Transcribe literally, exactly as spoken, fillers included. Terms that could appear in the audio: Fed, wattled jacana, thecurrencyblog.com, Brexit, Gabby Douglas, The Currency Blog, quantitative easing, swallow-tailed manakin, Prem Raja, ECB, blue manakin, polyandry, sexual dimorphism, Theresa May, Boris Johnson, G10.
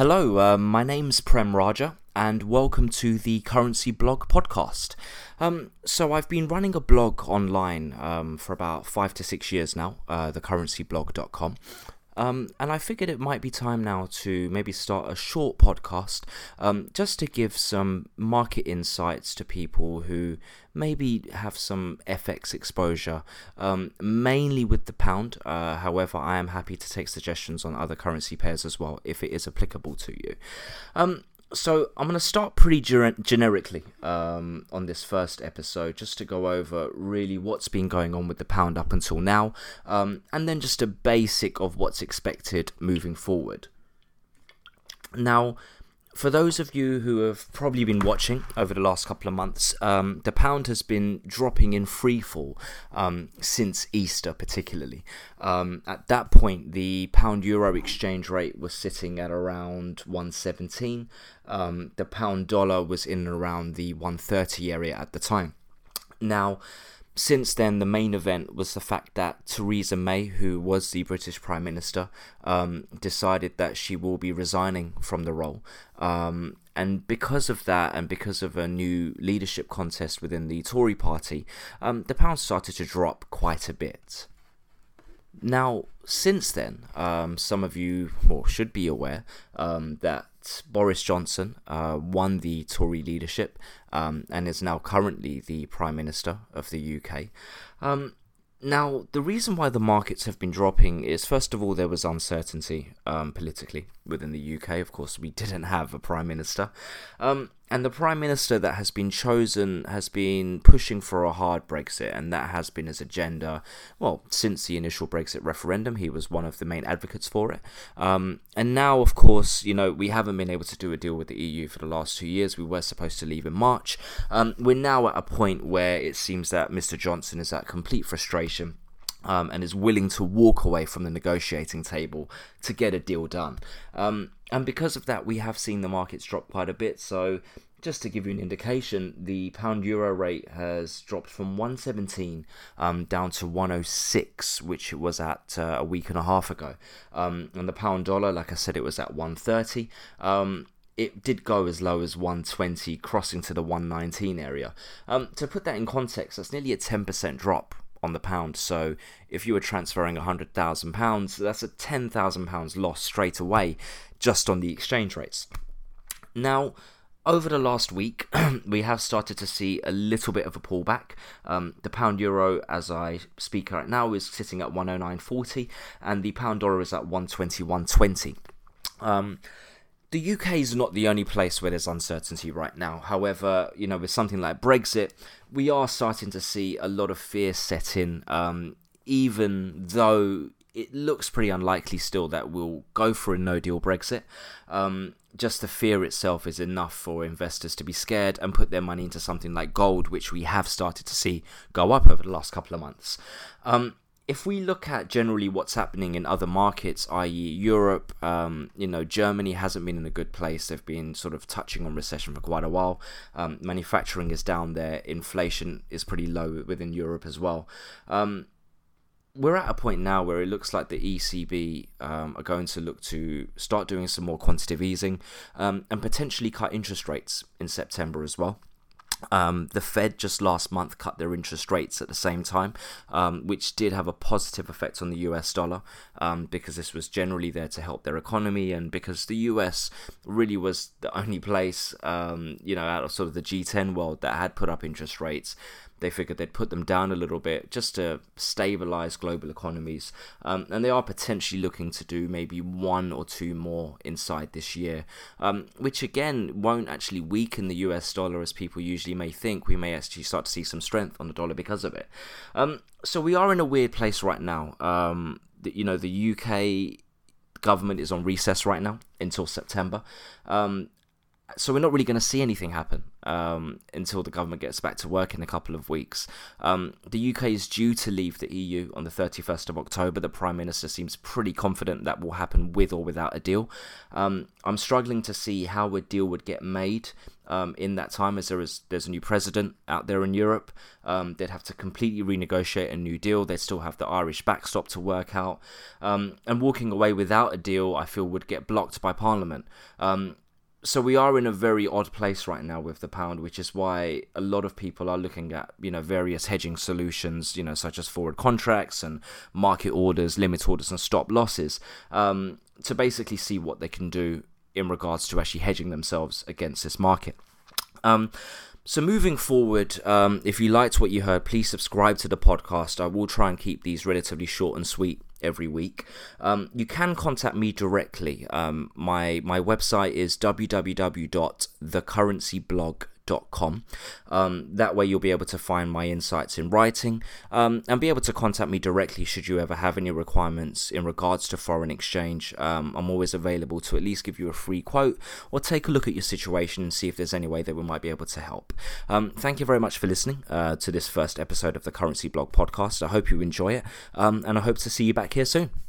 Hello, uh, my name's Prem Raja, and welcome to the Currency Blog podcast. Um, so I've been running a blog online um, for about five to six years now, uh, the currency blog dot com, um, and I figured it might be time now to maybe start a short podcast um, just to give some market insights to people who maybe have some F X exposure, um, mainly with the pound. Uh, however, I am happy to take suggestions on other currency pairs as well, if it is applicable to you. Um, so I'm going to start pretty ger- generically um, on this first episode, just to go over really what's been going on with the pound up until now, um, and then just a basic of what's expected moving forward. Now, for those of you who have probably been watching over the last couple of months, um, the pound has been dropping in free fall um, since Easter particularly. Um, at that point, the pound-euro exchange rate was sitting at around one seventeen. Um, the pound-dollar was in and around the one thirty area at the time. Now, since then, the main event was the fact that Theresa May, who was the British Prime Minister, um, decided that she will be resigning from the role. Um, and because of that, and because of a new leadership contest within the Tory party, um, the pound started to drop quite a bit. Now, since then, um, some of you well, should be aware um, that Boris Johnson uh, won the Tory leadership um, and is now currently the Prime Minister of the U K. Um, now, the reason why the markets have been dropping is, first of all, there was uncertainty um, politically within the U K. Of course, we didn't have a Prime Minister. Um, and the Prime Minister that has been chosen has been pushing for a hard Brexit, and that has been his agenda, well, since the initial Brexit referendum. He was one of the main advocates for it. Um, and now, of course, you know, we haven't been able to do a deal with the E U for the last two years. We were supposed to leave in March. Um, we're now at a point where it seems that Mister Johnson is at complete frustration Um, and is willing to walk away from the negotiating table to get a deal done. Um, and because of that, we have seen the markets drop quite a bit. So just to give you an indication, the pound-euro rate has dropped from one seventeen um, down to one oh six, which it was at uh, a week and a half ago. Um, and the pound-dollar, like I said, it was at one thirty. Um, it did go as low as one twenty, crossing to the one nineteen area. Um, to put that in context, that's nearly a ten percent drop on the pound. So if you were transferring one hundred thousand pounds, that's a ten thousand pounds loss straight away just on the exchange rates. Now, over the last week, we have started to see a little bit of a pullback. Um, the pound euro, as I speak right now, is sitting at one oh nine forty, and the pound dollar is at one twenty-one twenty. Um, The U K is not the only place where there's uncertainty right now. However, you know, with something like Brexit, we are starting to see a lot of fear set in, um, even though it looks pretty unlikely still that we'll go for a no-deal Brexit. Um, just the fear itself is enough for investors to be scared and put their money into something like gold, which we have started to see go up over the last couple of months. Um, If we look at generally what's happening in other markets, that is Europe, um, you know, Germany hasn't been in a good place. They've been sort of touching on recession for quite a while. Um, manufacturing is down there. Inflation is pretty low within Europe as well. Um, we're at a point now where it looks like the E C B um, are going to look to start doing some more quantitative easing um, and potentially cut interest rates in September as well. Um, the Fed just last month cut their interest rates at the same time, um, which did have a positive effect on the U S dollar um, because this was generally there to help their economy, and because the U S really was the only place, um, you know, out of sort of the G ten world that had put up interest rates. They figured they'd put them down a little bit just to stabilize global economies. Um, and they are potentially looking to do maybe one or two more inside this year, um, which again won't actually weaken the U S dollar as people usually may think. We may actually start to see some strength on the dollar because of it. Um, so we are in a weird place right now. Um, the, you know, the U K government is on recess right now until September. Um, So we're not really going to see anything happen um, until the government gets back to work in a couple of weeks. Um, the U K is due to leave the E U on the thirty-first of October. The Prime Minister seems pretty confident that will happen with or without a deal. Um, I'm struggling to see how a deal would get made um, in that time, as there is there's a new president out there in Europe. Um, they'd have to completely renegotiate a new deal. They'd still have the Irish backstop to work out. Um, and walking away without a deal, I feel, would get blocked by Parliament. Um, So we are in a very odd place right now with the pound, which is why a lot of people are looking at, you know, various hedging solutions, you know, such as forward contracts and market orders, limit orders and stop losses, um, to basically see what they can do in regards to actually hedging themselves against this market. Um, So moving forward, um, if you liked what you heard, please subscribe to the podcast. I will try and keep these relatively short and sweet every week. Um, you can contact me directly. Um, my my website is w w w dot the currency blog dot com. Um, that way you'll be able to find my insights in writing, um, and be able to contact me directly should you ever have any requirements in regards to foreign exchange. Um, I'm always available to at least give you a free quote or take a look at your situation and see if there's any way that we might be able to help. Um, thank you very much for listening uh, to this first episode of the Currency Blog podcast. I hope you enjoy it, um, and I hope to see you back here soon.